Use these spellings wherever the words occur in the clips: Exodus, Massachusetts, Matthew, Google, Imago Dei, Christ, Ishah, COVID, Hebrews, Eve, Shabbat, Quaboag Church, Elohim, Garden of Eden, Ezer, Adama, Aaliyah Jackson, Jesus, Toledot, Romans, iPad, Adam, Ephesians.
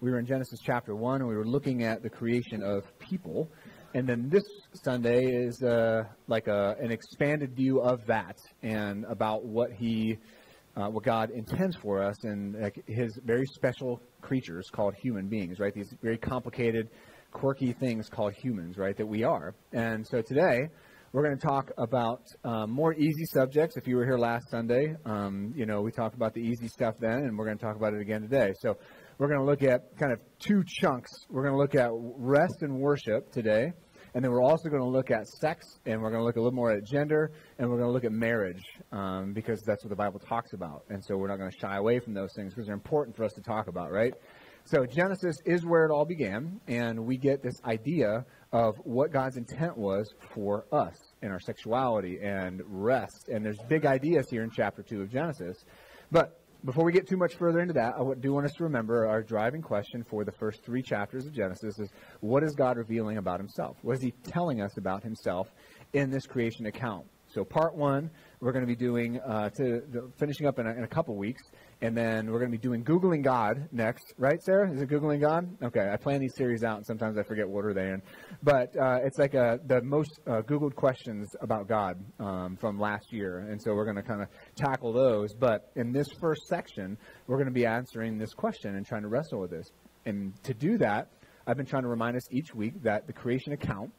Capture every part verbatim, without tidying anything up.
we were in Genesis chapter one, and we were looking at the creation of people. And then this Sunday is uh, like a, an expanded view of that, and about what he, uh, what God intends for us, and like His very special creatures called human beings, right? These very complicated, quirky things called humans, right? That we are. And so today we're going to talk about uh, more easy subjects. If you were here last Sunday, um, you know we talked about the easy stuff then, and we're going to talk about it again today. So. We're going to look at kind of two chunks. We're going to look at rest and worship today, and then we're also going to look at sex, and we're going to look a little more at gender, and we're going to look at marriage, um, because that's what the Bible talks about. And so we're not going to shy away from those things, because they're important for us to talk about, right? So Genesis is where it all began, and we get this idea of what God's intent was for us in our sexuality and rest. And there's big ideas here in chapter two of Genesis. But before we get too much further into that, I do want us to remember our driving question for the first three chapters of Genesis is, what is God revealing about himself? What is he telling us about himself in this creation account? So part one, we're going to be doing, uh, to the, finishing up in a, in a couple weeks, and then we're going to be doing Googling God next. Right, Sarah? Is it Googling God? Okay, I plan these series out, and sometimes I forget what are they in. But uh, it's like a, the most uh, Googled questions about God um, from last year, and so we're going to kind of tackle those. But in this first section, we're going to be answering this question and trying to wrestle with this. And to do that, I've been trying to remind us each week that the creation account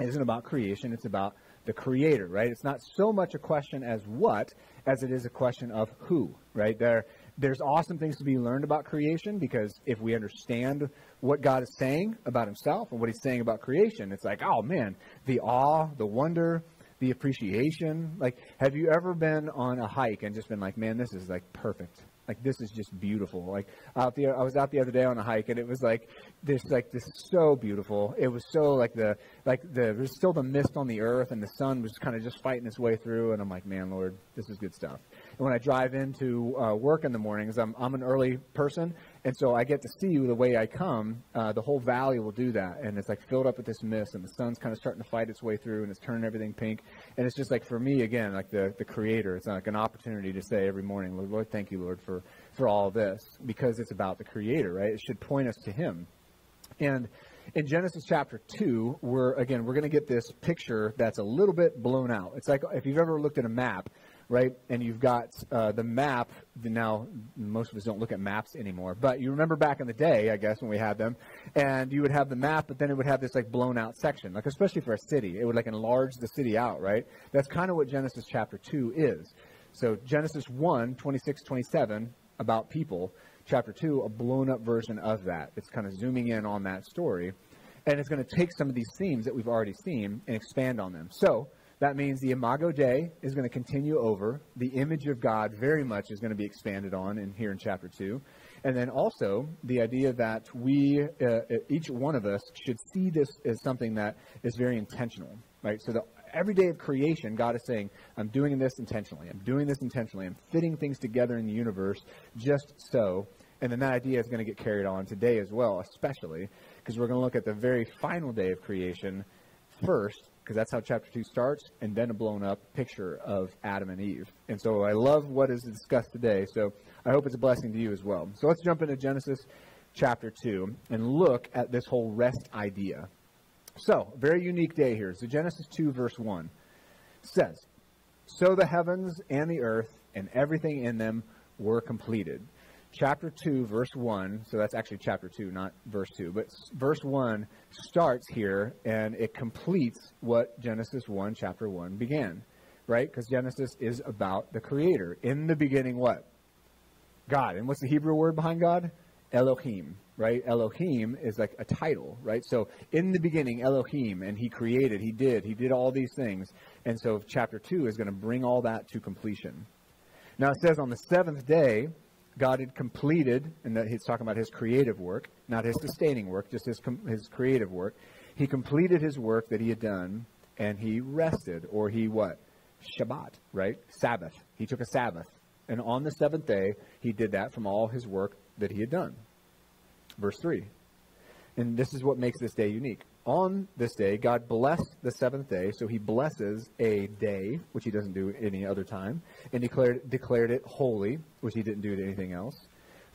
isn't about creation, it's about the creator, right? It's not so much a question as what, as it is a question of who, right? There, there's awesome things to be learned about creation, because if we understand what God is saying about himself and what he's saying about creation, it's like, oh man, the awe, the wonder, the appreciation. Like, have you ever been on a hike and just been like, man, this is like perfect. Like, this is just beautiful. Like, out the, I was out the other day on a hike, and it was like this, like this is so beautiful. It was so like the, like the, there's still the mist on the earth, and the sun was kind of just fighting its way through. And I'm like, man, Lord, this is good stuff. And when I drive into uh, work in the mornings, I'm, I'm an early person. And so I get to see the way I come, uh, the whole valley will do that. And it's like filled up with this mist, and the sun's kind of starting to fight its way through, and it's turning everything pink. And it's just like, for me, again, like the, the creator, it's like an opportunity to say every morning, Lord, Lord, thank you, Lord, for for all this, because it's about the creator, right? It should point us to him. And in Genesis chapter two, we're, again, we're going to get this picture that's a little bit blown out. It's like if you've ever looked at a map, right? And you've got uh, the map. Now, most of us don't look at maps anymore, but you remember back in the day, I guess, when we had them, and you would have the map, but then it would have this like blown out section, like especially for a city, it would like enlarge the city out, right? That's kind of what Genesis chapter two is. So Genesis one, twenty-six, twenty-seven, about people, chapter two, a blown up version of that. It's kind of zooming in on that story, and it's going to take some of these themes that we've already seen and expand on them. So that means the Imago Dei is going to continue over. The image of God very much is going to be expanded on in here in chapter two. And then also the idea that we, uh, each one of us, should see this as something that is very intentional, right? So the every day of creation, God is saying, I'm doing this intentionally. I'm doing this intentionally. I'm fitting things together in the universe just so. And then that idea is going to get carried on today as well, especially because we're going to look at the very final day of creation first, because that's how chapter two starts, and then a blown up picture of Adam and Eve. And so I love what is discussed today. So I hope it's a blessing to you as well. So let's jump into Genesis chapter two and look at this whole rest idea. So, very unique day here. So Genesis two, verse one says, "So the heavens and the earth and everything in them were completed." Chapter two, verse one, so that's actually chapter two, not verse two, but verse one starts here, and it completes what Genesis one, chapter one began, right? Because Genesis is about the creator. In the beginning, what? God. And what's the Hebrew word behind God? Elohim, right? Elohim is like a title, right? So in the beginning, Elohim, and he created, he did, he did all these things. And so chapter two is going to bring all that to completion. Now it says on the seventh day, God had completed, and that he's talking about his creative work, not his sustaining work, just his, his creative work. He completed his work that he had done, and he rested, or he what? Shabbat, right? Sabbath. He took a Sabbath. And on the seventh day, he did that from all his work that he had done. Verse three. And this is what makes this day unique. On this day, God blessed the seventh day, so he blesses a day, which he doesn't do any other time, and declared, declared it holy, which he didn't do to anything else.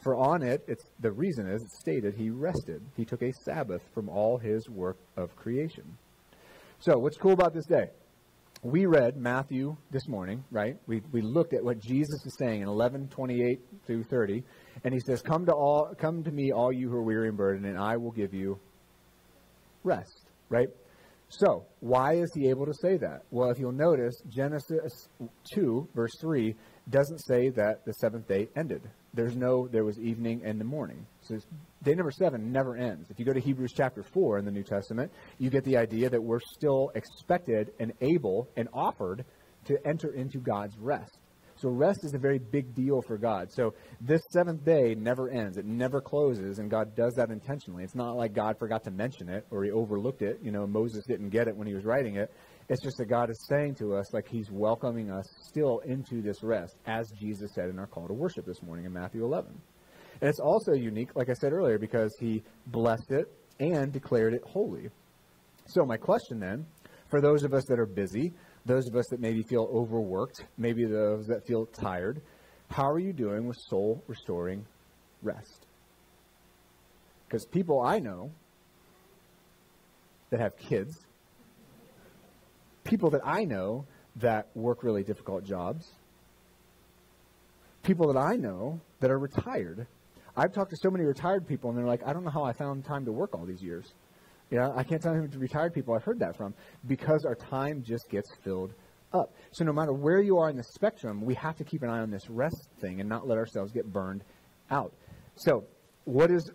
For on it, it's, the reason is, it's stated, he rested. He took a Sabbath from all his work of creation. So what's cool about this day? We read Matthew this morning, right? We, we looked at what Jesus is saying in eleven twenty-eight through thirty, and he says, come to all, come to me, all you who are weary and burdened, and I will give you rest, right? So why is he able to say that? Well, if you'll notice, Genesis two, verse three, doesn't say that the seventh day ended. There's no, there was evening and the morning. So day number seven never ends. If you go to Hebrews chapter four in the New Testament, you get the idea that we're still expected and able and offered to enter into God's rest. So rest is a very big deal for God. So this seventh day never ends. It never closes, and God does that intentionally. It's not like God forgot to mention it or he overlooked it. You know, Moses didn't get it when he was writing it. It's just that God is saying to us, like he's welcoming us still into this rest, as Jesus said in our call to worship this morning in Matthew eleven. And it's also unique, like I said earlier, because he blessed it and declared it holy. So my question then, for those of us that are busy, those of us that maybe feel overworked, maybe those that feel tired, how are you doing with soul restoring rest? Because people I know that have kids, people that I know that work really difficult jobs, people that I know that are retired. I've talked to so many retired people, and they're like, I don't know how I found time to work all these years. You know, I can't tell them to retired people I've heard that from, because our time just gets filled up. So no matter where you are in the spectrum, we have to keep an eye on this rest thing and not let ourselves get burned out. So what does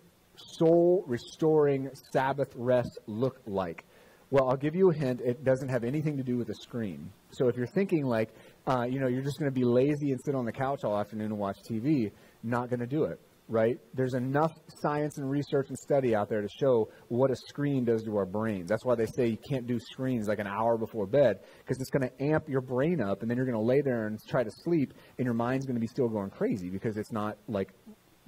soul-restoring Sabbath rest look like? Well, I'll give you a hint. It doesn't have anything to do with a screen. So if you're thinking like, uh, you know, you're just going to be lazy and sit on the couch all afternoon and watch T V, not going to do it, right? There's enough science and research and study out there to show what a screen does to our brains. That's why they say you can't do screens like an hour before bed, because it's going to amp your brain up, and then you're going to lay there and try to sleep, and your mind's going to be still going crazy because it's not like...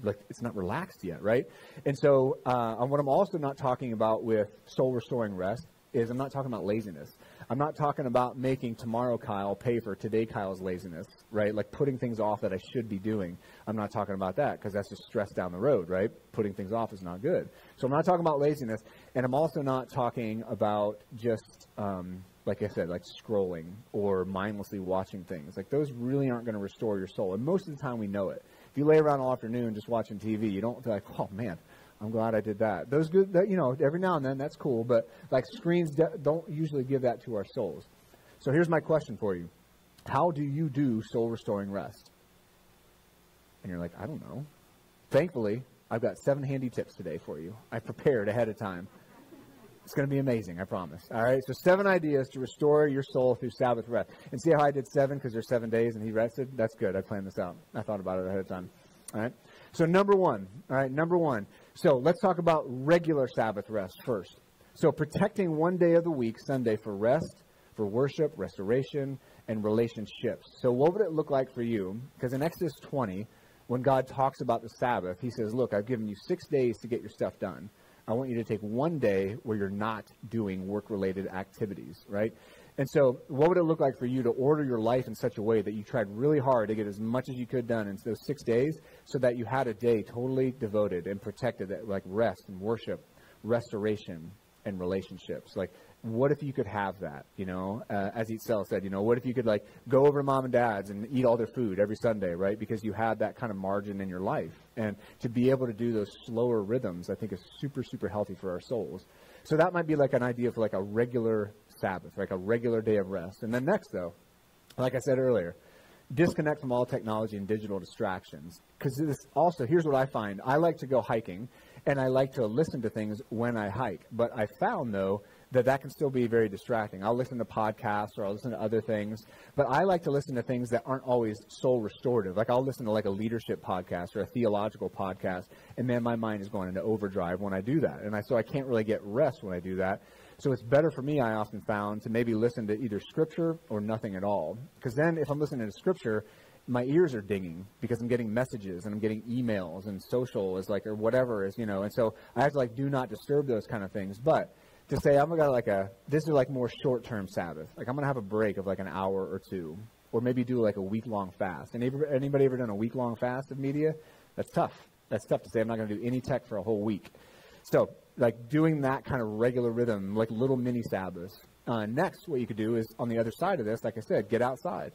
like it's not relaxed yet, right? And so uh, what I'm also not talking about with soul restoring rest is I'm not talking about laziness. I'm not talking about making tomorrow Kyle pay for today Kyle's laziness, right? Like putting things off that I should be doing. I'm not talking about that, because that's just stress down the road, right? Putting things off is not good. So I'm not talking about laziness, and I'm also not talking about just, um, like I said, like scrolling or mindlessly watching things. Like those really aren't going to restore your soul, and most of the time we know it. If you lay around all afternoon just watching T V, you don't feel like, oh, man, I'm glad I did that. Those good, that, you know, every now and then, that's cool. But, like, screens de- don't usually give that to our souls. So here's my question for you. How do you do soul-restoring rest? And you're like, I don't know. Thankfully, I've got seven handy tips today for you. I prepared ahead of time. It's going to be amazing, I promise. All right, so seven ideas to restore your soul through Sabbath rest. And see how I did seven, because there's seven days and he rested? That's good. I planned this out. I thought about it ahead of time. All right, so number one. All right, number one. So let's talk about regular Sabbath rest first. So protecting one day of the week, Sunday, for rest, for worship, restoration, and relationships. So what would it look like for you? Because in Exodus twenty, when God talks about the Sabbath, he says, look, I've given you six days to get your stuff done. I want you to take one day where you're not doing work-related activities, right? And so what would it look like for you to order your life in such a way that you tried really hard to get as much as you could done in those six days so that you had a day totally devoted and protected, that, like rest and worship, restoration and relationships? Like, what if you could have that, you know? Uh, as Ishah said, you know, what if you could, like, go over to mom and dad's and eat all their food every Sunday, right? Because you had that kind of margin in your life. And to be able to do those slower rhythms, I think, is super, super healthy for our souls. So that might be, like, an idea for, like, a regular Sabbath, like a regular day of rest. And then next, though, like I said earlier, disconnect from all technology and digital distractions. Because this also, here's what I find. I like to go hiking, and I like to listen to things when I hike. But I found, though, that that can still be very distracting. I'll listen to podcasts or I'll listen to other things, but I like to listen to things that aren't always soul restorative. Like I'll listen to like a leadership podcast or a theological podcast, and man, my mind is going into overdrive when I do that. And I, so I can't really get rest when I do that. So it's better for me, I often found, to maybe listen to either scripture or nothing at all. Because then if I'm listening to scripture, my ears are dinging because I'm getting messages and I'm getting emails and social is like, or whatever is, you know, and so I have to like, do not disturb those kind of things. But to say, I'm going to like a, this is like more short-term Sabbath. Like I'm going to have a break of like an hour or two, or maybe do like a week-long fast. And anybody ever done a week-long fast of media? That's tough. That's tough to say. I'm not going to do any tech for a whole week. So like doing that kind of regular rhythm, like little mini Sabbaths. Uh, next, what you could do is on the other side of this, like I said, get outside.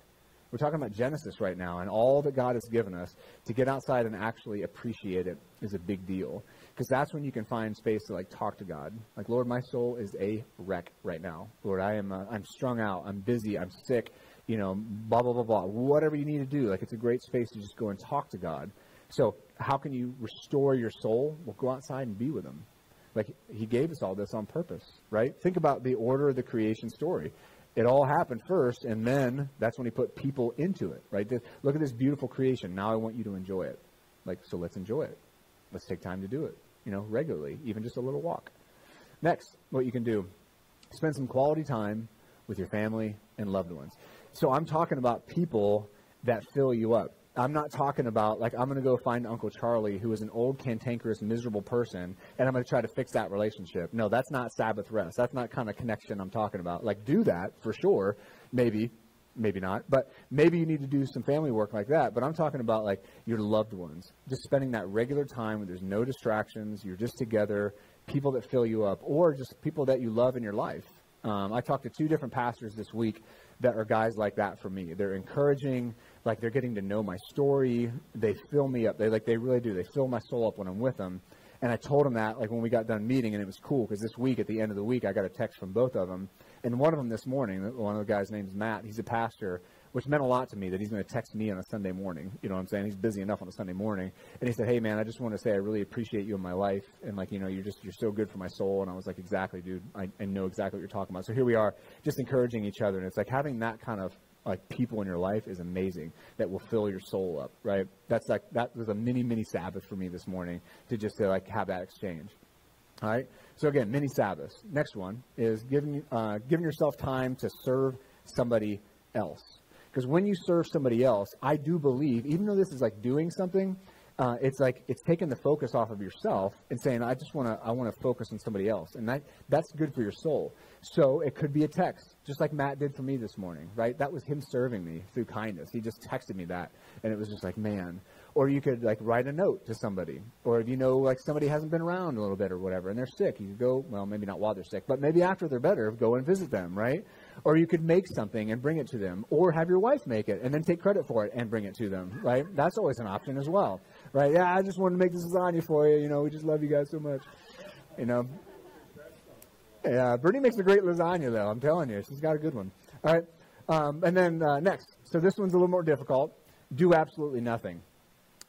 We're talking about Genesis right now, and all that God has given us, to get outside and actually appreciate it is a big deal. Because that's when you can find space to like talk to God. Like, Lord, my soul is a wreck right now. Lord, I am uh, I'm strung out. I'm busy. I'm sick. You know, blah, blah, blah, blah. Whatever you need to do. Like, it's a great space to just go and talk to God. So how can you restore your soul? Well, go outside and be with him. Like, he gave us all this on purpose, right? Think about the order of the creation story. It all happened first, and then that's when he put people into it, right? This, look at this beautiful creation. Now I want you to enjoy it. Like, so let's enjoy it. Let's take time to do it, you know, regularly, even just a little walk. Next, what you can do, spend some quality time with your family and loved ones. So I'm talking about people that fill you up. I'm not talking about, like, I'm going to go find Uncle Charlie, who is an old, cantankerous, miserable person, and I'm going to try to fix that relationship. No, that's not Sabbath rest. That's not kind of connection I'm talking about. Like, do that for sure. Maybe, maybe not. But maybe you need to do some family work like that. But I'm talking about, like, your loved ones, just spending that regular time where there's no distractions. You're just together, people that fill you up, or just people that you love in your life. Um, I talked to two different pastors this week that are guys like that for me. They're encouraging, like they're getting to know my story. They fill me up. They like, they really do. They fill my soul up when I'm with them. And I told them that like when we got done meeting, and it was cool because this week at the end of the week, I got a text from both of them. And one of them this morning, one of the guys named Matt, he's a pastor, which meant a lot to me that he's going to text me on a Sunday morning. You know what I'm saying? He's busy enough on a Sunday morning. And he said, hey man, I just want to say, I really appreciate you in my life. And like, you know, you're just, you're so good for my soul. And I was like, exactly, dude, I, I know exactly what you're talking about. So here we are just encouraging each other. And it's like having that kind of like people in your life is amazing, that will fill your soul up, right? That's like, that was a mini, mini Sabbath for me this morning, to just to like have that exchange. All right. So again, mini Sabbaths. Next one is giving, uh, giving yourself time to serve somebody else. Because when you serve somebody else, I do believe, even though this is like doing something, uh, it's like it's taking the focus off of yourself and saying, I just want to I want to focus on somebody else. And that that's good for your soul. So it could be a text, just like Matt did for me this morning, right? That was him serving me through kindness. He just texted me that. And it was just like, man. Or you could like write a note to somebody. Or if you know like somebody hasn't been around a little bit or whatever and they're sick, you could go, well, maybe not while they're sick, but maybe after they're better, go and visit them, right? Or you could make something and bring it to them, or have your wife make it and then take credit for it and bring it to them, right? That's always an option as well, right? Yeah, I just wanted to make this lasagna for you. You know, we just love you guys so much, you know. Yeah, Brittany makes a great lasagna, though. I'm telling you, she's got a good one. All right, um, and then uh, next. So this one's a little more difficult. Do absolutely nothing.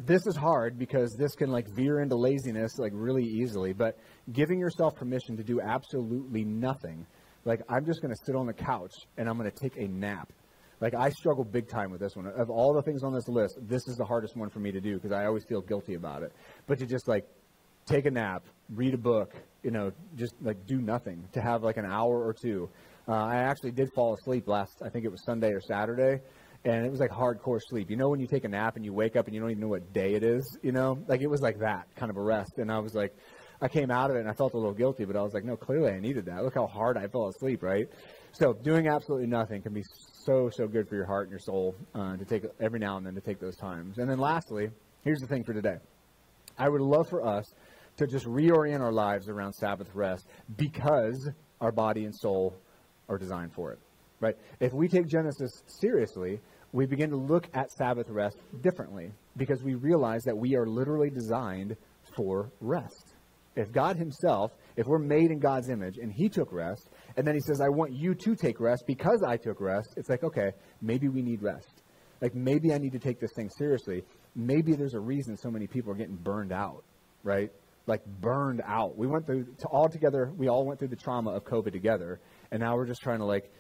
This is hard because this can like veer into laziness like really easily, but giving yourself permission to do absolutely nothing. Like, I'm just going to sit on the couch and I'm going to take a nap. Like, I struggle big time with this one. Of all the things on this list, this is the hardest one for me to do because I always feel guilty about it. But to just, like, take a nap, read a book, you know, just, like, do nothing. To have, like, an hour or two. Uh, I actually did fall asleep last, I think it was Sunday or Saturday. And it was, like, hardcore sleep. You know when you take a nap and you wake up and you don't even know what day it is, you know? Like, it was like that kind of a rest. And I was like... I came out of it and I felt a little guilty, but I was like, no, clearly I needed that. Look how hard I fell asleep, right? So doing absolutely nothing can be so, so good for your heart and your soul uh, to take every now and then to take those times. And then lastly, here's the thing for today. I would love for us to just reorient our lives around Sabbath rest because our body and soul are designed for it, right? If we take Genesis seriously, we begin to look at Sabbath rest differently because we realize that we are literally designed for rest. If God himself, if we're made in God's image and he took rest, and then he says, I want you to take rest because I took rest. It's like, okay, maybe we need rest. Like maybe I need to take this thing seriously. Maybe there's a reason so many people are getting burned out, right? like burned out. We went through to all together. We all went through the trauma of COVID together. And now we're just trying to like,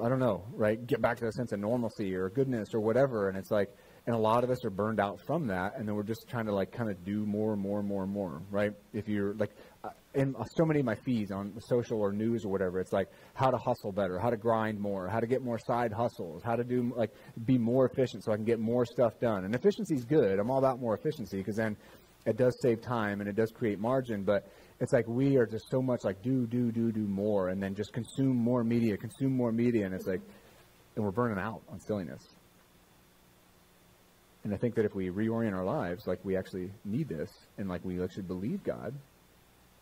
I don't know, right? Get back to a sense of normalcy or goodness or whatever. And it's like, and a lot of us are burned out from that. And then we're just trying to like kind of do more and more and more and more, right? If you're like, in so many of my feeds on social or news or whatever, it's like how to hustle better, how to grind more, how to get more side hustles, how to do like be more efficient so I can get more stuff done. And efficiency is good. I'm all about more efficiency because then it does save time and it does create margin. But it's like we are just so much like do, do, do, do more and then just consume more media, consume more media. And it's like, and we're burning out on silliness. And I think that if we reorient our lives, like we actually need this and like we actually believe God,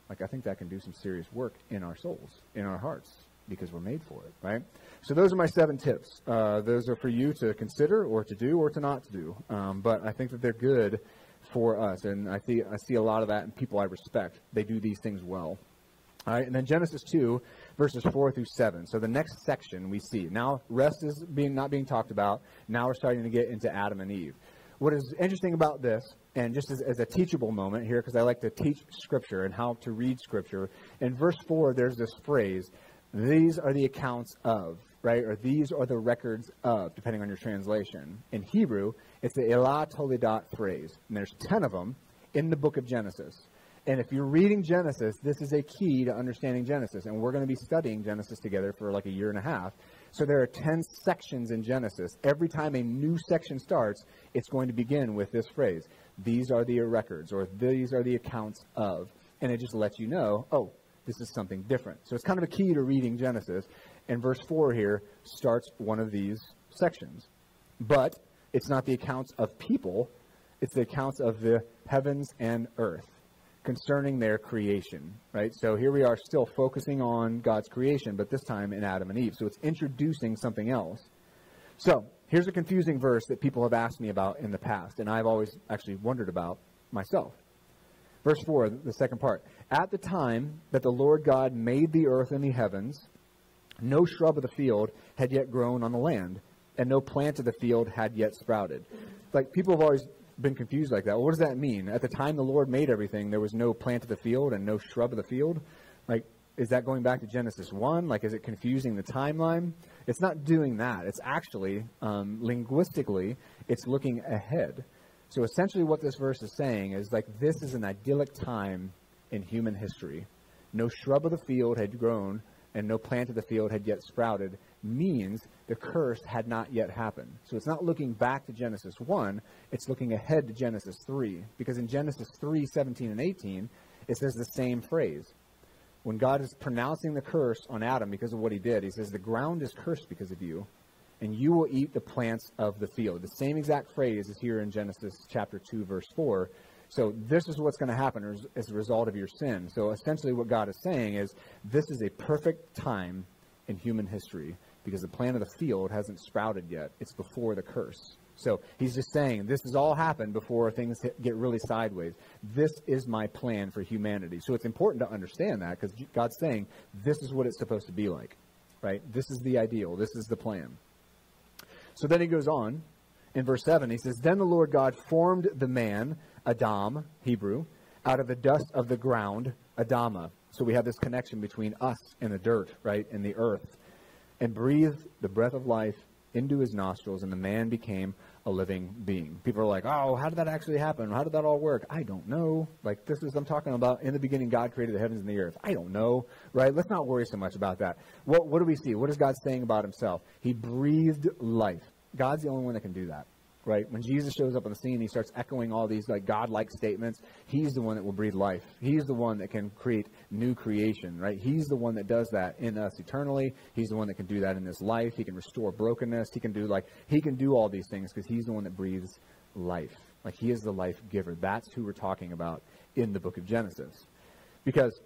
like I think that can do some serious work in our souls, in our hearts, because we're made for it, right? So those are my seven tips. Uh, those are for you to consider or to do or to not to do. Um, but I think that they're good for us. And I see, I see a lot of that in people I respect. They do these things well. All right, and then Genesis two, verses four through seven. So the next section we see. Now rest is being not being talked about. Now we're starting to get into Adam and Eve. What is interesting about this, and just as, as a teachable moment here, because I like to teach Scripture and how to read Scripture, in verse four there's this phrase, these are the accounts of, right? Or these are the records of, depending on your translation. In Hebrew, it's the Elah Toledot phrase, and there's ten of them in the book of Genesis. And if you're reading Genesis, this is a key to understanding Genesis. And we're going to be studying Genesis together for like a year and a half. So there are ten sections in Genesis. Every time a new section starts, it's going to begin with this phrase. These are the records, or these are the accounts of. And it just lets you know, oh, this is something different. So it's kind of a key to reading Genesis. And verse four here starts one of these sections. But it's not the accounts of people. It's the accounts of the heavens and earth, concerning their creation, right? So here we are still focusing on God's creation, but this time in Adam and Eve. So it's introducing something else. So here's a confusing verse that people have asked me about in the past, and I've always actually wondered about myself. Verse four, the second part. At the time that the Lord God made the earth and the heavens, no shrub of the field had yet grown on the land, and no plant of the field had yet sprouted. Like people have always been confused like that. Well, what does that mean? At the time the Lord made everything, there was no plant of the field and no shrub of the field. Like, is that going back to Genesis one? Like, is it confusing the timeline? It's not doing that. It's actually, um, linguistically, it's looking ahead. So essentially what this verse is saying is like, this is an idyllic time in human history. No shrub of the field had grown and no plant of the field had yet sprouted means the curse had not yet happened. So it's not looking back to Genesis one, it's looking ahead to Genesis three. Because in Genesis three, seventeen and eighteen, it says the same phrase. When God is pronouncing the curse on Adam because of what he did, he says, the ground is cursed because of you, and you will eat the plants of the field. The same exact phrase is here in Genesis chapter two, verse four. So this is what's going to happen as a result of your sin. So essentially what God is saying is this is a perfect time in human history because the plant of the field hasn't sprouted yet. It's before the curse. So he's just saying this has all happened before things get really sideways. This is my plan for humanity. So it's important to understand that because God's saying this is what it's supposed to be like, right? This is the ideal. This is the plan. So then he goes on in verse seven. He says, then the Lord God formed the man, Adam, Hebrew, out of the dust of the ground, Adama. So we have this connection between us and the dirt, right, and the earth, and breathed the breath of life into his nostrils, and the man became a living being. People are like, oh, how did that actually happen? How did that all work? I don't know. Like, this is, I'm talking about in the beginning, God created the heavens and the earth. I don't know, right? Let's not worry so much about that. What, what do we see? What is God saying about himself? He breathed life. God's the only one that can do that. Right? When Jesus shows up on the scene, he starts echoing all these like God-like statements. He's the one that will breathe life. He's the one that can create new creation, right? He's the one that does that in us eternally. He's the one that can do that in this life. He can restore brokenness. He can do like, he can do all these things because he's the one that breathes life. Like he is the life giver. That's who we're talking about in the book of Genesis. Because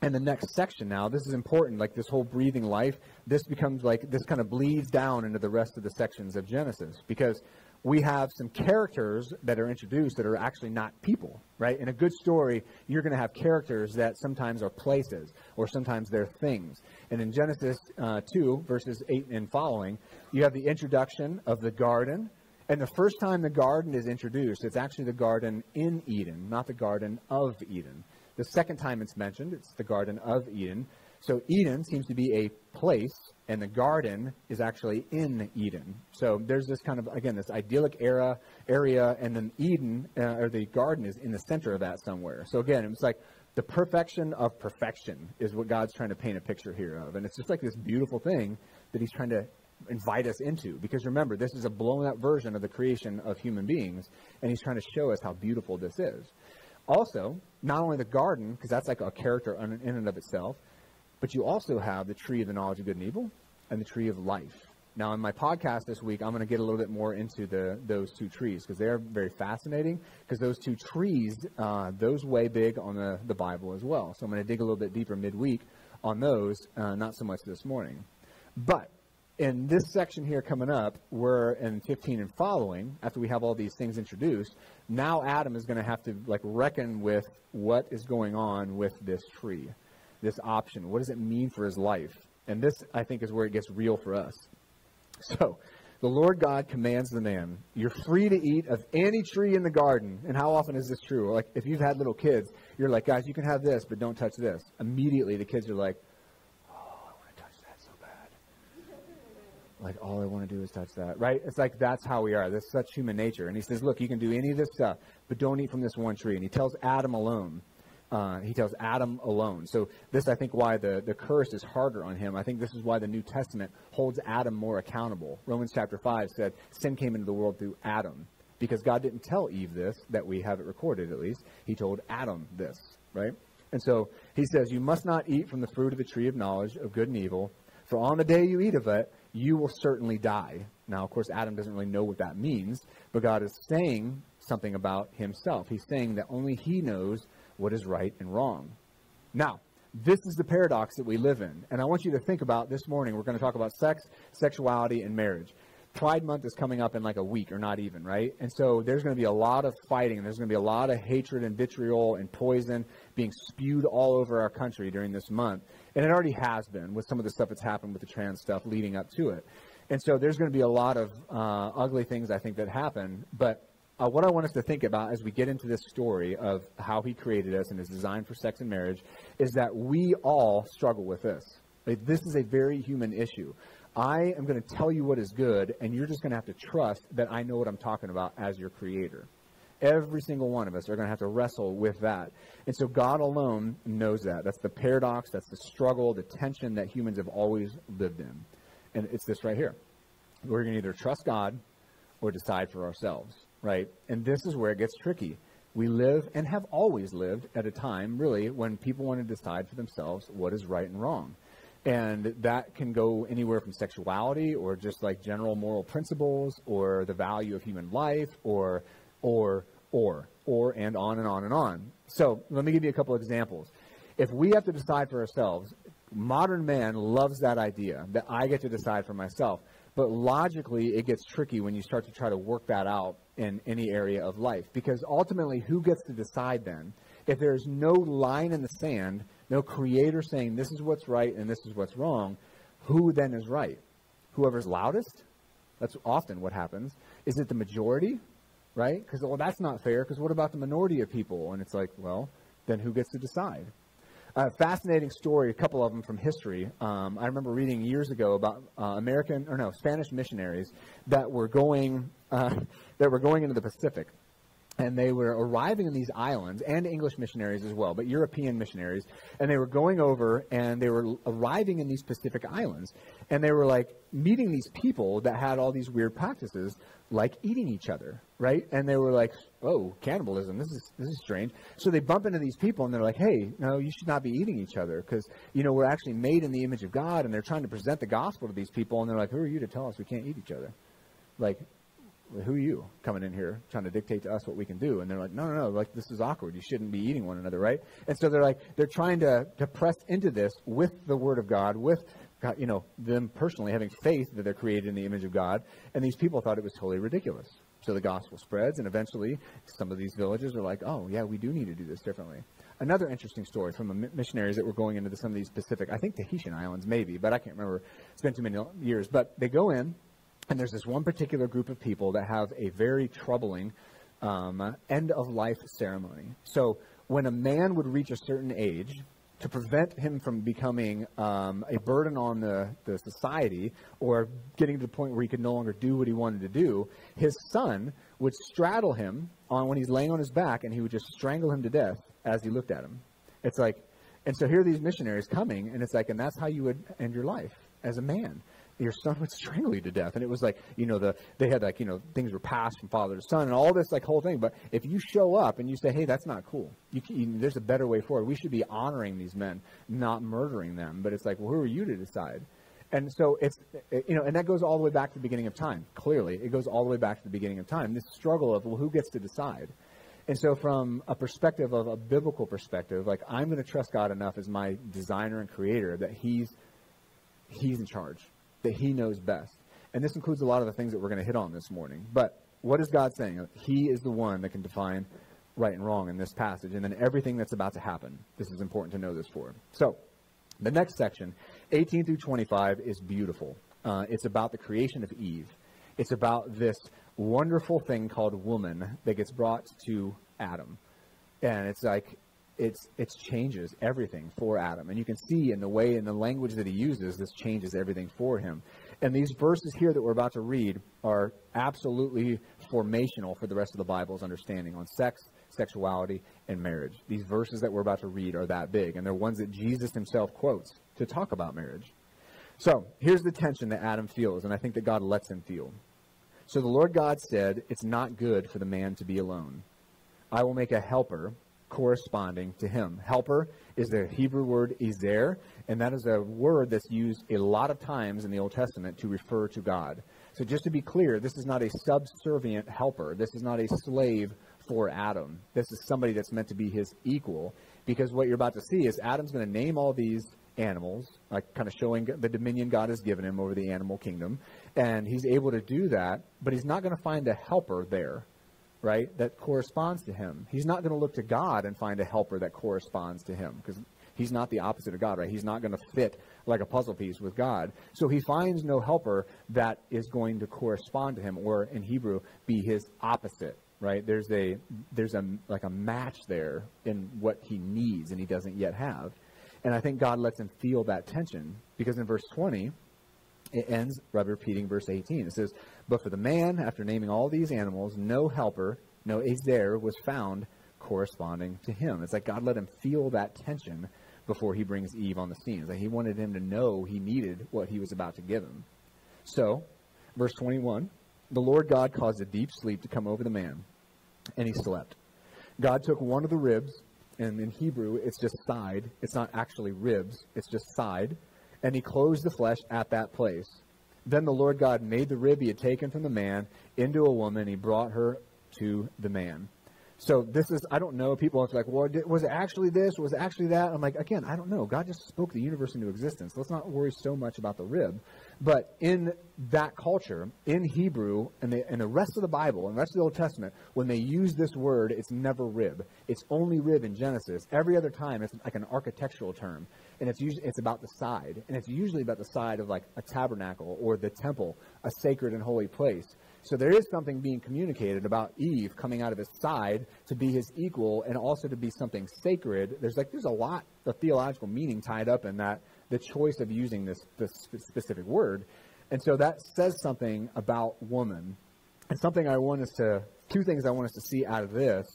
in the next section now, this is important, like this whole breathing life, this becomes like, this kind of bleeds down into the rest of the sections of Genesis because we have some characters that are introduced that are actually not people, right? In a good story, you're going to have characters that sometimes are places or sometimes they're things. And in Genesis uh, two, verses eight and following, you have the introduction of the garden. And the first time the garden is introduced, it's actually the garden in Eden, not the Garden of Eden. the second time it's mentioned. It's the Garden of Eden. So Eden seems to be a place, and the garden is actually in Eden. So there's this kind of, again, this idyllic era area, and then Eden, uh, or the garden, is in the center of that somewhere. So again, it's like the perfection of perfection is what God's trying to paint a picture here of. And it's just like this beautiful thing that he's trying to invite us into. Because remember, this is a blown up version of the creation of human beings, and he's trying to show us how beautiful this is. Also, not only the garden, because that's like a character in and of itself, but you also have the tree of the knowledge of good and evil and the tree of life. Now, in my podcast this week, I'm going to get a little bit more into the those two trees, because they are very fascinating, because those two trees, uh, those weigh big on the, the Bible as well. So I'm going to dig a little bit deeper midweek on those, uh, not so much this morning. But in this section here coming up, we're in fifteen and following, after we have all these things introduced, now Adam is going to have to like reckon with what is going on with this tree, this option. What does it mean for his life? And this, I think, is where it gets real for us. So, the Lord God commands the man, you're free to eat of any tree in the garden. And how often is this true? Like, if you've had little kids, you're like, guys, you can have this, but don't touch this. Immediately, the kids are like, oh, I want to touch that so bad. Like, all I want to do is touch that, right? It's like, that's how we are. That's such human nature. And he says, look, you can do any of this stuff, but don't eat from this one tree. And he tells Adam alone. Uh, he tells Adam alone. So this, I think, why the, the curse is harder on him. I think this is why the New Testament holds Adam more accountable. Romans chapter five said, sin came into the world through Adam. Because God didn't tell Eve this, that we have it recorded at least. He told Adam this, right? And so he says, you must not eat from the fruit of the tree of knowledge of good and evil. For on the day you eat of it, you will certainly die. Now, of course, Adam doesn't really know what that means. But God is saying something about himself. He's saying that only he knows what is right and wrong. Now, this is the paradox that we live in. And I want you to think about this morning. We're going to talk about sex, sexuality, and marriage. Pride Month is coming up in like a week or not even, right? And so there's going to be a lot of fighting, and there's going to be a lot of hatred and vitriol and poison being spewed all over our country during this month. And it already has been with some of the stuff that's happened with the trans stuff leading up to it. And so there's going to be a lot of uh, ugly things, I think, that happen. But Uh, what I want us to think about as we get into this story of how he created us and his design for sex and marriage is that we all struggle with this. Like, this is a very human issue. I am going to tell you what is good, and you're just going to have to trust that I know what I'm talking about as your creator. Every single one of us are going to have to wrestle with that. And so God alone knows that. That's the paradox. That's the struggle, the tension that humans have always lived in. And it's this right here. We're going to either trust God or decide for ourselves. Right? And this is where it gets tricky. We live and have always lived at a time, really, when people want to decide for themselves what is right and wrong. And that can go anywhere from sexuality or just like general moral principles or the value of human life or, or, or, or, and on and on and on. So let me give you a couple examples. If we have to decide for ourselves, modern man loves that idea that I get to decide for myself. But logically, it gets tricky when you start to try to work that out in any area of life. Because ultimately, who gets to decide then? If there's no line in the sand, no creator saying this is what's right and this is what's wrong, who then is right? Whoever's loudest? That's often what happens. Is it the majority? Right? Because, well, that's not fair. Because what about the minority of people? And it's like, well, then who gets to decide? A uh, fascinating story, a couple of them from history. Um, I remember reading years ago about uh, American or no Spanish missionaries that were going uh, that were going into the Pacific, and they were arriving in these islands, and English missionaries as well, but European missionaries, and they were going over and they were arriving in these Pacific islands, and they were like meeting these people that had all these weird practices, like eating each other, right? And they were like, oh, cannibalism, this is this is strange. So they bump into these people, and they're like, hey, no, you should not be eating each other, because, you know, we're actually made in the image of God, and they're trying to present the gospel to these people, and they're like, who are you to tell us we can't eat each other? Like, who are you coming in here trying to dictate to us what we can do? And they're like, no, no, no, like, this is awkward. You shouldn't be eating one another, right? And so they're like, they're trying to, to press into this with the Word of God, with God, you know, them personally having faith that they're created in the image of God, and these people thought it was totally ridiculous. So the gospel spreads, and eventually some of these villages are like, oh, yeah, we do need to do this differently. Another interesting story from missionaries that were going into the, some of these Pacific, I think Tahitian islands maybe, but I can't remember. It's been too many years. But they go in, and there's this one particular group of people that have a very troubling um, end-of-life ceremony. So when a man would reach a certain age, to prevent him from becoming um, a burden on the, the society or getting to the point where he could no longer do what he wanted to do, his son would straddle him on when he's laying on his back, and he would just strangle him to death as he looked at him. It's like, and so here are these missionaries coming, and it's like, and that's how you would end your life as a man. Your son would strangle you to death. And it was like, you know, the, they had like, you know, things were passed from father to son and all this like whole thing. But if you show up and you say, hey, that's not cool. You, you, there's a better way forward. We should be honoring these men, not murdering them. But it's like, well, who are you to decide? And so it's, it, you know, and that goes all the way back to the beginning of time. Clearly, it goes all the way back to the beginning of time. This struggle of, well, who gets to decide? And so from a perspective of a biblical perspective, like I'm going to trust God enough as my designer and creator that he's, he's in charge, that he knows best. And this includes a lot of the things that we're going to hit on this morning. But what is God saying? He is the one that can define right and wrong in this passage, and then everything that's about to happen. This is important to know this for. So the next section, eighteen through twenty-five, is beautiful. Uh, it's about the creation of Eve. It's about this wonderful thing called woman that gets brought to Adam. And it's like, It's, it changes everything for Adam. And you can see in the way, in the language that he uses, this changes everything for him. And these verses here that we're about to read are absolutely formational for the rest of the Bible's understanding on sex, sexuality, and marriage. These verses that we're about to read are that big, and they're ones that Jesus himself quotes to talk about marriage. So here's the tension that Adam feels, and I think that God lets him feel. So the Lord God said, "It's not good for the man to be alone. I will make a helper corresponding to him." Helper is the Hebrew word Ezer, and that is a word that's used a lot of times in the Old Testament to refer to God. So just to be clear, this is not a subservient helper. This is not a slave for Adam. This is somebody that's meant to be his equal, because what you're about to see is Adam's going to name all these animals, like kind of showing the dominion God has given him over the animal kingdom, and he's able to do that, but he's not going to find a helper there, right, that corresponds to him. He's not going to look to God and find a helper that corresponds to him, because he's not the opposite of God, right? He's not going to fit like a puzzle piece with God. So he finds no helper that is going to correspond to him, or in Hebrew, be his opposite, right? There's a, there's a, like a match there in what he needs and he doesn't yet have. And I think God lets him feel that tension, because in verse twenty, it ends by repeating verse eighteen. It says, "But for the man, after naming all these animals, no helper, no Ezer, was found corresponding to him." It's like God let him feel that tension before he brings Eve on the scene. It's like he wanted him to know he needed what he was about to give him. So, verse twenty-one, "The Lord God caused a deep sleep to come over the man, and he slept. God took one of the ribs," and in Hebrew, it's just side. It's not actually ribs. It's just side. "And he closed the flesh at that place. Then the Lord God made the rib he had taken from the man into a woman. He brought her to the man." So this is, I don't know, people are like, well, was it actually this? Was it actually that? I'm like, again, I don't know. God just spoke the universe into existence. Let's not worry so much about the rib. But in that culture, in Hebrew, and the, and the rest of the Bible, and the rest of the Old Testament, when they use this word, it's never rib. It's only rib in Genesis. Every other time, it's like an architectural term. And it's usually, it's about the side. And it's usually about the side of like a tabernacle or the temple, a sacred and holy place. So there is something being communicated about Eve coming out of his side to be his equal and also to be something sacred. There's like, there's a lot of theological meaning tied up in that, the choice of using this, this specific word. And so that says something about woman. And something I want us to, two things I want us to see out of this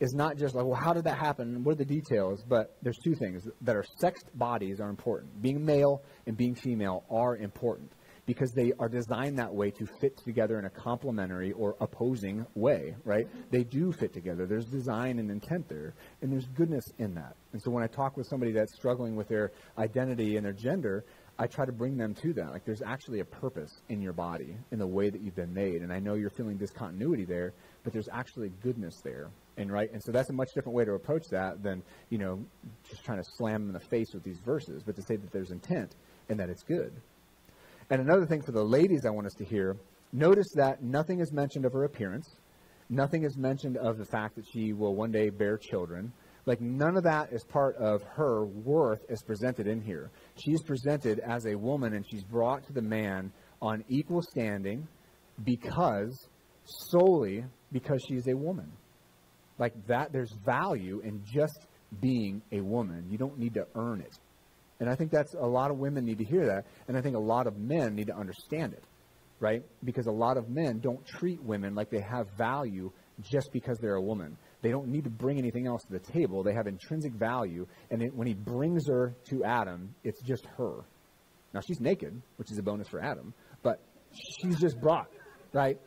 is not just like, well, how did that happen? What are the details? But there's two things that are sexed bodies are important. Being male and being female are important, because they are designed that way to fit together in a complementary or opposing way, right? They do fit together. There's design and intent there, and there's goodness in that. And so when I talk with somebody that's struggling with their identity and their gender, I try to bring them to that. Like, there's actually a purpose in your body, in the way that you've been made. And I know you're feeling discontinuity there, but there's actually goodness there. And right, and so that's a much different way to approach that than, you know, just trying to slam them in the face with these verses, but to say that there's intent and that it's good. And another thing for the ladies I want us to hear, notice that nothing is mentioned of her appearance. Nothing is mentioned of the fact that she will one day bear children. Like, none of that is part of her worth as presented in here. She is presented as a woman, and she's brought to the man on equal standing because, solely because she's a woman. Like that, there's value in just being a woman. You don't need to earn it. And I think that's a lot of women need to hear that. And I think a lot of men need to understand it, right? Because a lot of men don't treat women like they have value just because they're a woman. They don't need to bring anything else to the table. They have intrinsic value. And it, when he brings her to Adam, it's just her. Now, she's naked, which is a bonus for Adam, but she's just brought, right?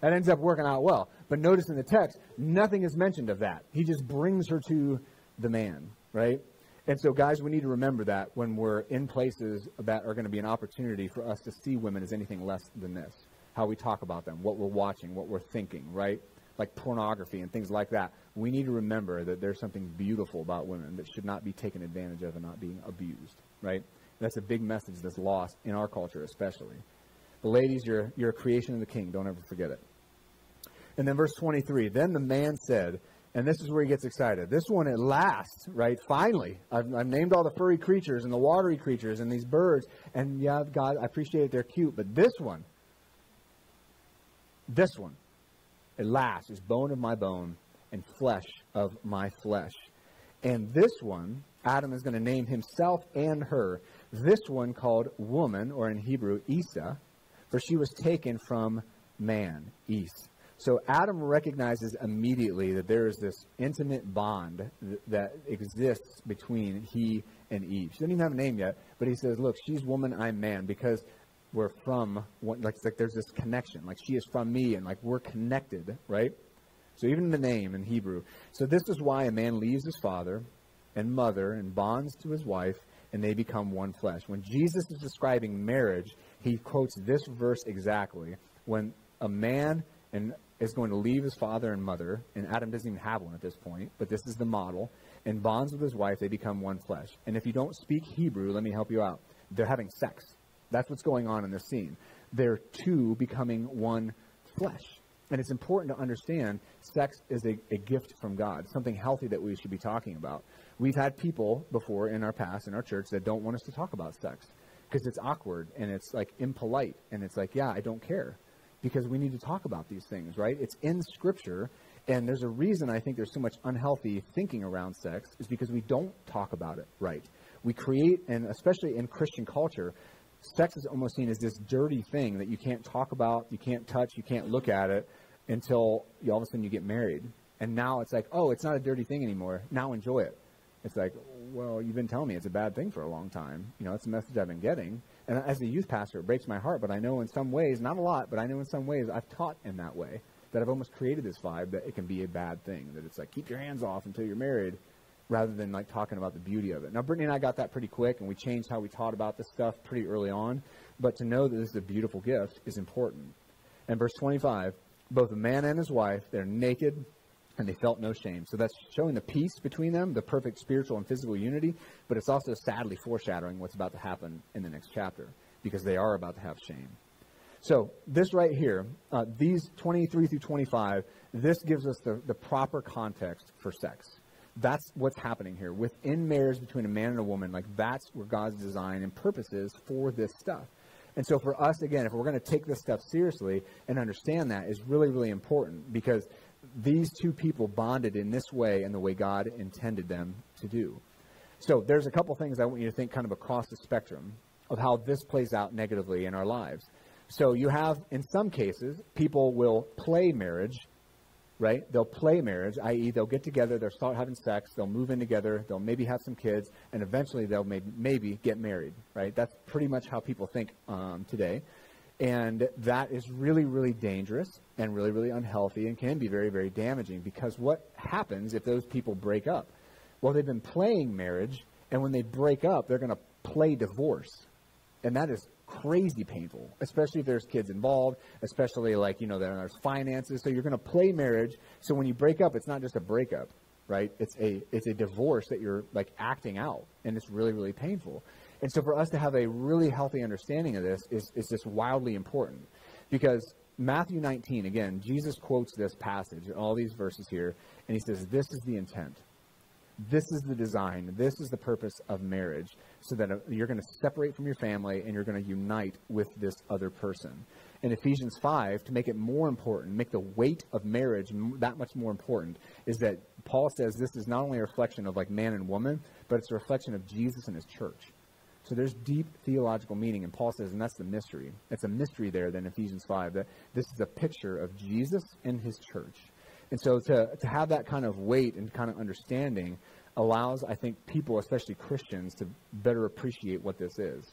That ends up working out well. But notice in the text, nothing is mentioned of that. He just brings her to the man, right? And so, guys, we need to remember that when we're in places that are going to be an opportunity for us to see women as anything less than this. How we talk about them, what we're watching, what we're thinking, right? Like pornography and things like that. We need to remember that there's something beautiful about women that should not be taken advantage of and not being abused, right? That's a big message that's lost in our culture especially. But ladies, you're, you're a creation of the King. Don't ever forget it. And then verse twenty-three, then the man said, and this is where he gets excited. This one at last, right? Finally, I've, I've named all the furry creatures and the watery creatures and these birds. And yeah, God, I appreciate it. They're cute. But this one, this one at last is bone of my bone and flesh of my flesh. And this one, Adam is going to name himself and her. This one called woman, or in Hebrew, Ishah, for she was taken from man, East. So Adam recognizes immediately that there is this intimate bond th- that exists between he and Eve. She doesn't even have a name yet, but he says, look, she's woman, I'm man, because we're from one, like, like there's this connection, like she is from me and like we're connected, right? So even the name in Hebrew. So this is why a man leaves his father and mother and bonds to his wife, and they become one flesh. When Jesus is describing marriage, he quotes this verse exactly. When a man and is going to leave his father and mother, and Adam doesn't even have one at this point, but this is the model, and bonds with his wife, they become one flesh. And if you don't speak Hebrew, let me help you out. They're having sex. That's what's going on in this scene. They're two becoming one flesh. And it's important to understand sex is a, a gift from God, something healthy that we should be talking about. We've had people before in our past, in our church, that don't want us to talk about sex because it's awkward and it's like impolite and it's like, yeah, I don't care, because we need to talk about these things, right? It's in Scripture, and there's a reason I think there's so much unhealthy thinking around sex is because we don't talk about it right. We create, and especially in Christian culture, sex is almost seen as this dirty thing that you can't talk about, you can't touch, you can't look at it until you, all of a sudden you get married. And now it's like, oh, it's not a dirty thing anymore. Now enjoy it. It's like, well, you've been telling me it's a bad thing for a long time. You know, that's the message I've been getting. And as a youth pastor, it breaks my heart. But I know in some ways, not a lot, but I know in some ways I've taught in that way, that I've almost created this vibe that it can be a bad thing, that it's like, keep your hands off until you're married, rather than like talking about the beauty of it. Now, Brittany and I got that pretty quick, and we changed how we taught about this stuff pretty early on. But to know that this is a beautiful gift is important. And verse twenty-five, both the man and his wife, they're naked, and they felt no shame. So that's showing the peace between them, the perfect spiritual and physical unity, but it's also sadly foreshadowing what's about to happen in the next chapter, because they are about to have shame. So this right here, uh, these twenty-three through twenty-five, this gives us the, the proper context for sex. That's what's happening here. Within marriage between a man and a woman, like that's where God's design and purpose is for this stuff. And so for us, again, if we're going to take this stuff seriously and understand that, is really, really important, because these two people bonded in this way and the way God intended them to do. So there's a couple things I want you to think kind of across the spectrum of how this plays out negatively in our lives. So you have, in some cases, people will play marriage, right? They'll play marriage, that is they'll get together, they'll start having sex, they'll move in together, they'll maybe have some kids, and eventually they'll maybe, maybe get married, right? That's pretty much how people think um, today. And that is really, really dangerous and really, really unhealthy and can be very, very damaging, because what happens if those people break up? Well, they've been playing marriage, and when they break up, they're going to play divorce. And that is crazy painful, especially if there's kids involved, especially like, you know, there's finances. So you're going to play marriage. So when you break up, it's not just a breakup, right? It's a, it's a divorce that you're like acting out, and it's really, really painful. And so for us to have a really healthy understanding of this is, is just wildly important, because Matthew nineteen, again, Jesus quotes this passage and all these verses here, and he says, this is the intent. This is the design. This is the purpose of marriage, so that you're going to separate from your family and you're going to unite with this other person. in Ephesians five to make it more important, make the weight of marriage that much more important, is that Paul says this is not only a reflection of like man and woman, but it's a reflection of Jesus and his church. So there's deep theological meaning, and Paul says, and that's the mystery. It's a mystery there then in Ephesians five, that this is a picture of Jesus and his church. And so to, to have that kind of weight and kind of understanding allows, I think, people, especially Christians, to better appreciate what this is.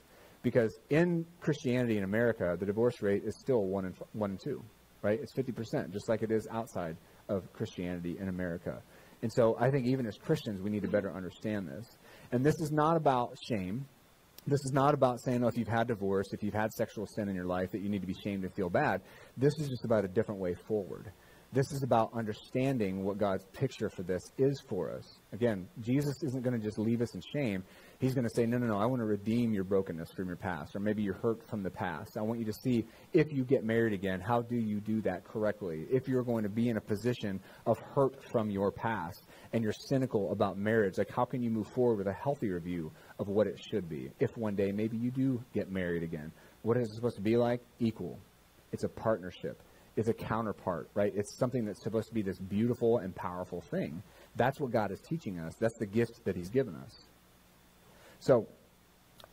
Because in Christianity in America, the divorce rate is still one in, one in two, right? It's fifty percent, just like it is outside of Christianity in America. And so I think even as Christians, we need to better understand this. And this is not about shame. This is not about saying, oh, if you've had divorce, if you've had sexual sin in your life, that you need to be shamed and feel bad. This is just about a different way forward. This is about understanding what God's picture for this is for us. Again, Jesus isn't going to just leave us in shame. He's going to say, no, no, no, I want to redeem your brokenness from your past, or maybe your hurt from the past. I want you to see, if you get married again, how do you do that correctly? If you're going to be in a position of hurt from your past and you're cynical about marriage, like how can you move forward with a healthier view of what it should be? If one day maybe you do get married again, what is it supposed to be like? Equal. It's a partnership. Is a counterpart, right? It's something that's supposed to be this beautiful and powerful thing. That's what God is teaching us. That's the gift that he's given us. So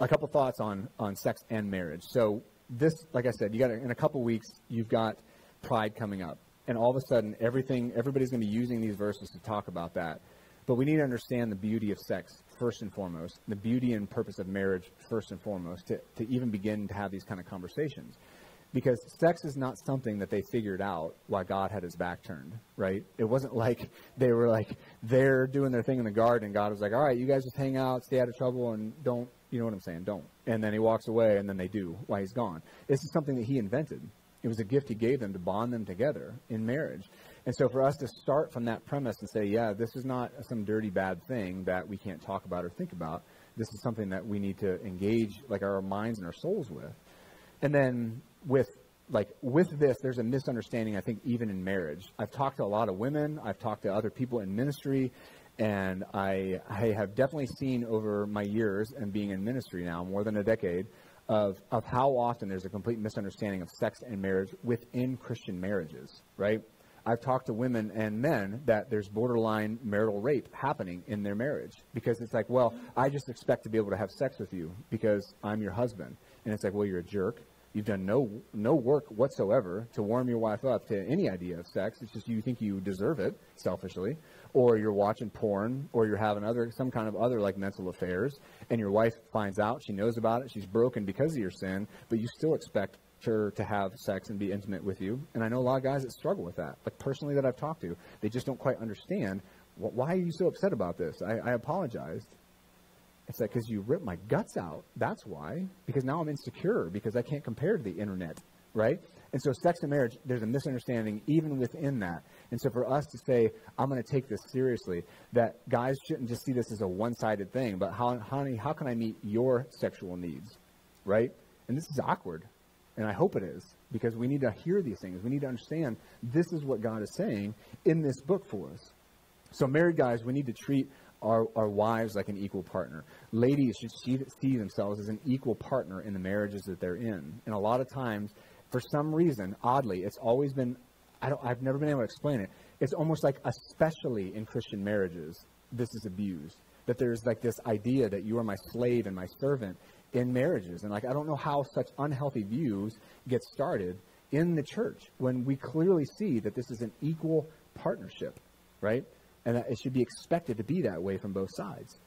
a couple thoughts on, on sex and marriage. So this, like I said, you got in a couple weeks, you've got Pride coming up. And all of a sudden, everything, everybody's going to be using these verses to talk about that. But we need to understand the beauty of sex first and foremost, the beauty and purpose of marriage first and foremost, to, to even begin to have these kind of conversations. Because sex is not something that they figured out while God had his back turned, right? It wasn't like they were like, they're doing their thing in the garden. God was like, all right, you guys just hang out, stay out of trouble, and don't, you know what I'm saying, don't. And then he walks away, and then they do while he's gone. This is something that he invented. It was a gift he gave them to bond them together in marriage. And so for us to start from that premise and say, yeah, this is not some dirty, bad thing that we can't talk about or think about. This is something that we need to engage like our minds and our souls with. And then with like with this, there's a misunderstanding, I think, even in marriage. I've talked to a lot of women. I've talked to other people in ministry. And I, I have definitely seen over my years and being in ministry now, more than a decade, of, of how often there's a complete misunderstanding of sex and marriage within Christian marriages, right? I've talked to women and men that there's borderline marital rape happening in their marriage because it's like, well, I just expect to be able to have sex with you because I'm your husband. And it's like, well, you're a jerk. You've done no no work whatsoever to warm your wife up to any idea of sex. It's just you think you deserve it selfishly, or you're watching porn, or you're having other some kind of other like mental affairs, and your wife finds out, she knows about it, she's broken because of your sin, but you still expect her to have sex and be intimate with you. And I know a lot of guys that struggle with that, like personally that I've talked to. They just don't quite understand, well, why are you so upset about this? I, I apologized. It's like, because you ripped my guts out. That's why. Because now I'm insecure because I can't compare to the internet, right? And so sex and marriage, there's a misunderstanding even within that. And so for us to say, I'm going to take this seriously, that guys shouldn't just see this as a one-sided thing, but how, honey, how can I meet your sexual needs, right? And this is awkward, and I hope it is, because we need to hear these things. We need to understand this is what God is saying in this book for us. So married guys, we need to treat Our, our wives like an equal partner. Ladies should see, see themselves as an equal partner in the marriages that they're in. And a lot of times, for some reason, oddly, it's always been, I don't, I've never been able to explain it. It's almost like, especially in Christian marriages, this is abused. That there's like this idea that you are my slave and my servant in marriages. And like, I don't know how such unhealthy views get started in the church when we clearly see that this is an equal partnership, right? And it should be expected to be that way from both sides.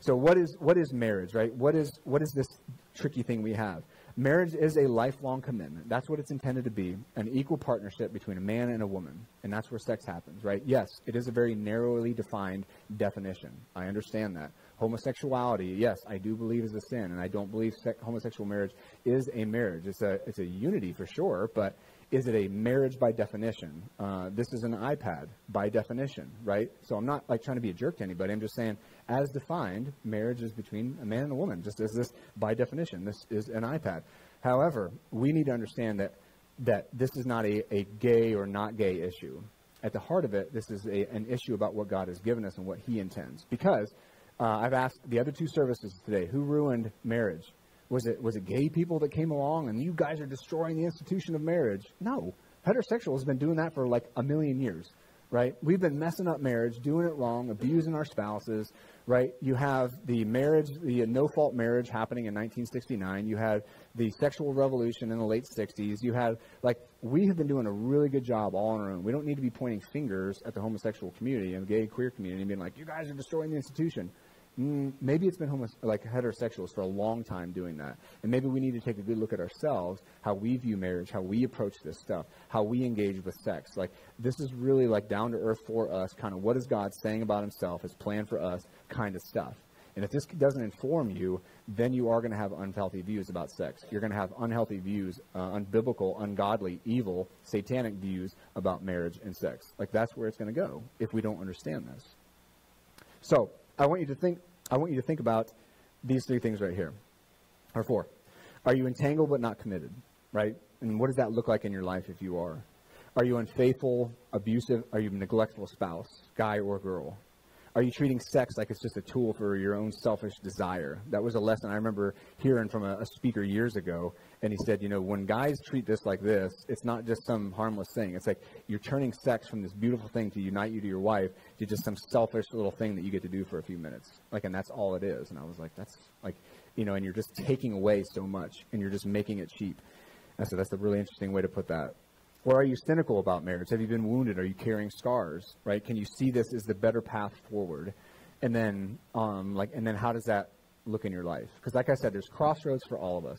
So what is what is marriage, right? What is what is this tricky thing we have? Marriage is a lifelong commitment. That's what it's intended to be, an equal partnership between a man and a woman. And that's where sex happens, right? Yes, it is a very narrowly defined definition. I understand that. Homosexuality, yes, I do believe is a sin. And I don't believe homosexual marriage is a marriage. It's a, it's a unity for sure, but is it a marriage by definition? Uh, this is an iPad by definition, right? So I'm not like trying to be a jerk to anybody. I'm just saying, as defined, marriage is between a man and a woman. Just as this, by definition, this is an iPad. However, we need to understand that that this is not a, a gay or not gay issue. At the heart of it, this is a, an issue about what God has given us and what he intends. Because uh, I've asked the other two services today, who ruined marriage? Was it, was it gay people that came along and you guys are destroying the institution of marriage? No. Heterosexuals have been doing that for like a million years, right? We've been messing up marriage, doing it wrong, abusing our spouses, right? You have the marriage, the no-fault marriage happening in nineteen sixty-nine. You had the sexual revolution in the late sixties. You had, like, we have been doing a really good job all on our own. We don't need to be pointing fingers at the homosexual community and the gay queer community and being like, you guys are destroying the institution. Maybe it's been homos- like heterosexuals for a long time doing that. And maybe we need to take a good look at ourselves, how we view marriage, how we approach this stuff, how we engage with sex. Like, this is really like down to earth for us, kind of what is God saying about himself, his plan for us kind of stuff. And if this doesn't inform you, then you are going to have unhealthy views about sex. You're going to have unhealthy views, uh, unbiblical, ungodly, evil, satanic views about marriage and sex. Like, that's where it's going to go if we don't understand this. So I want you to think, I want you to think about these three things right here, or four. Are you entangled but not committed, right? And what does that look like in your life if you are? Are you unfaithful, abusive? Are you a neglectful spouse, guy or girl? Are you treating sex like it's just a tool for your own selfish desire? That was a lesson I remember hearing from a, a speaker years ago, and he said, you know, when guys treat this like this, it's not just some harmless thing. It's like you're turning sex from this beautiful thing to unite you to your wife to just some selfish little thing that you get to do for a few minutes. Like, and that's all it is. And I was like, that's like, you know, and you're just taking away so much, and you're just making it cheap. And so that's a really interesting way to put that. Or are you cynical about marriage? Have you been wounded? Are you carrying scars, right? Can you see this as the better path forward? And then, um, like, and then how does that look in your life? Because like I said, there's crossroads for all of us.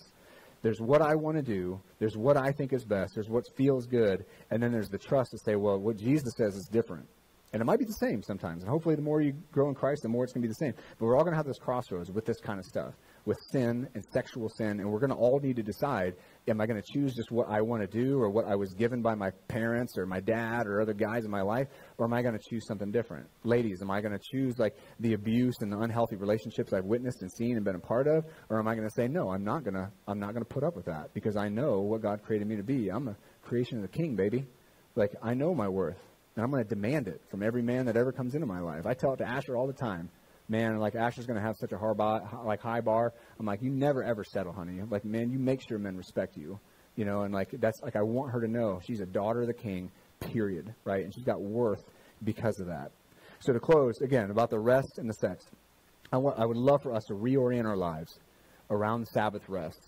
There's what I want to do. There's what I think is best. There's what feels good. And then there's the trust to say, well, what Jesus says is different. And it might be the same sometimes. And hopefully the more you grow in Christ, the more it's going to be the same. But we're all going to have this crossroads with this kind of stuff, with sin and sexual sin, and we're going to all need to decide, am I going to choose just what I want to do or what I was given by my parents or my dad or other guys in my life, or am I going to choose something different? Ladies, am I going to choose like the abuse and the unhealthy relationships I've witnessed and seen and been a part of, or am I going to say, no, I'm not going to, I'm not going to put up with that because I know what God created me to be. I'm a creation of the King, baby. Like, I know my worth, and I'm going to demand it from every man that ever comes into my life. I tell it to Asher all the time. Man, like, Asher's going to have such a hard bar, like, high bar. I'm like, you never, ever settle, honey. Like, man, you make sure men respect you, you know, and, like, that's, like, I want her to know she's a daughter of the King, period, right? And she's got worth because of that. So to close, again, about the rest and the sex, I, want, I would love for us to reorient our lives around Sabbath rest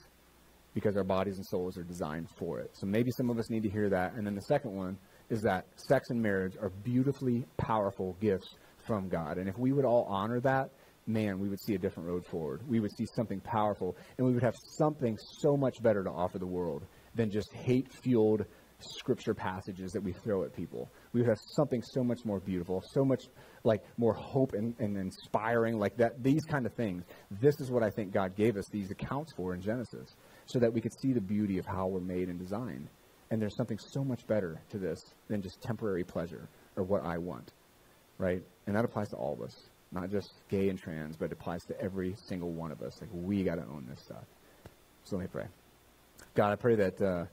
because our bodies and souls are designed for it. So maybe some of us need to hear that. And then the second one is that sex and marriage are beautifully powerful gifts from God. And if we would all honor that, man, we would see a different road forward. We would see something powerful, and we would have something so much better to offer the world than just hate-fueled scripture passages that we throw at people. We would have something so much more beautiful, so much like more hope and, and inspiring, like that, these kind of things. This is what I think God gave us these accounts for in Genesis, so that we could see the beauty of how we're made and designed. And there's something so much better to this than just temporary pleasure or what I want, right? And that applies to all of us, not just gay and trans, but it applies to every single one of us. Like, we got to own this stuff. So let me pray. God, I pray that uh,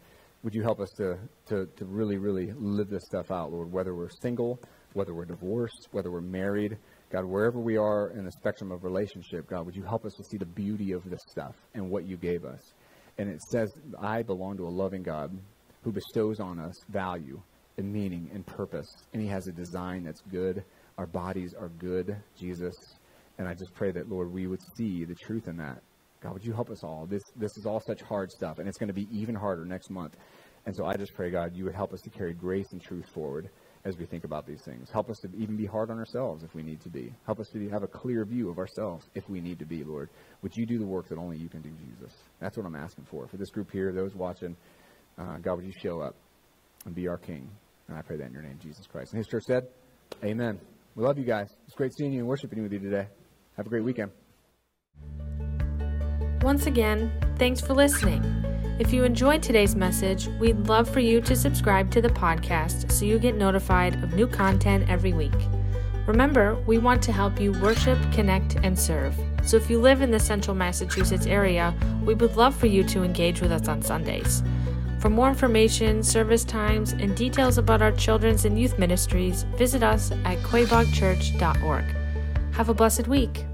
would you help us to, to, to really, really live this stuff out, Lord, whether we're single, whether we're divorced, whether we're married. God, wherever we are in the spectrum of relationship, God, would you help us to see the beauty of this stuff and what you gave us? And it says, I belong to a loving God who bestows on us value and meaning and purpose, and he has a design that's good. Our bodies are good, Jesus. And I just pray that, Lord, we would see the truth in that. God, would you help us all? This this is all such hard stuff, and it's going to be even harder next month. And so I just pray, God, you would help us to carry grace and truth forward as we think about these things. Help us to even be hard on ourselves if we need to be. Help us to have a clear view of ourselves if we need to be, Lord. Would you do the work that only you can do, Jesus? That's what I'm asking for. For this group here, those watching, uh, God, would you show up and be our King? And I pray that in your name, Jesus Christ. And his church said, amen. We love you guys. It's great seeing you and worshiping with you today. Have a great weekend. Once again, thanks for listening. If you enjoyed today's message, we'd love for you to subscribe to the podcast so you get notified of new content every week. Remember, we want to help you worship, connect, and serve. So if you live in the central Massachusetts area, we would love for you to engage with us on Sundays. For more information, service times, and details about our children's and youth ministries, visit us at quaboag church dot org. Have a blessed week.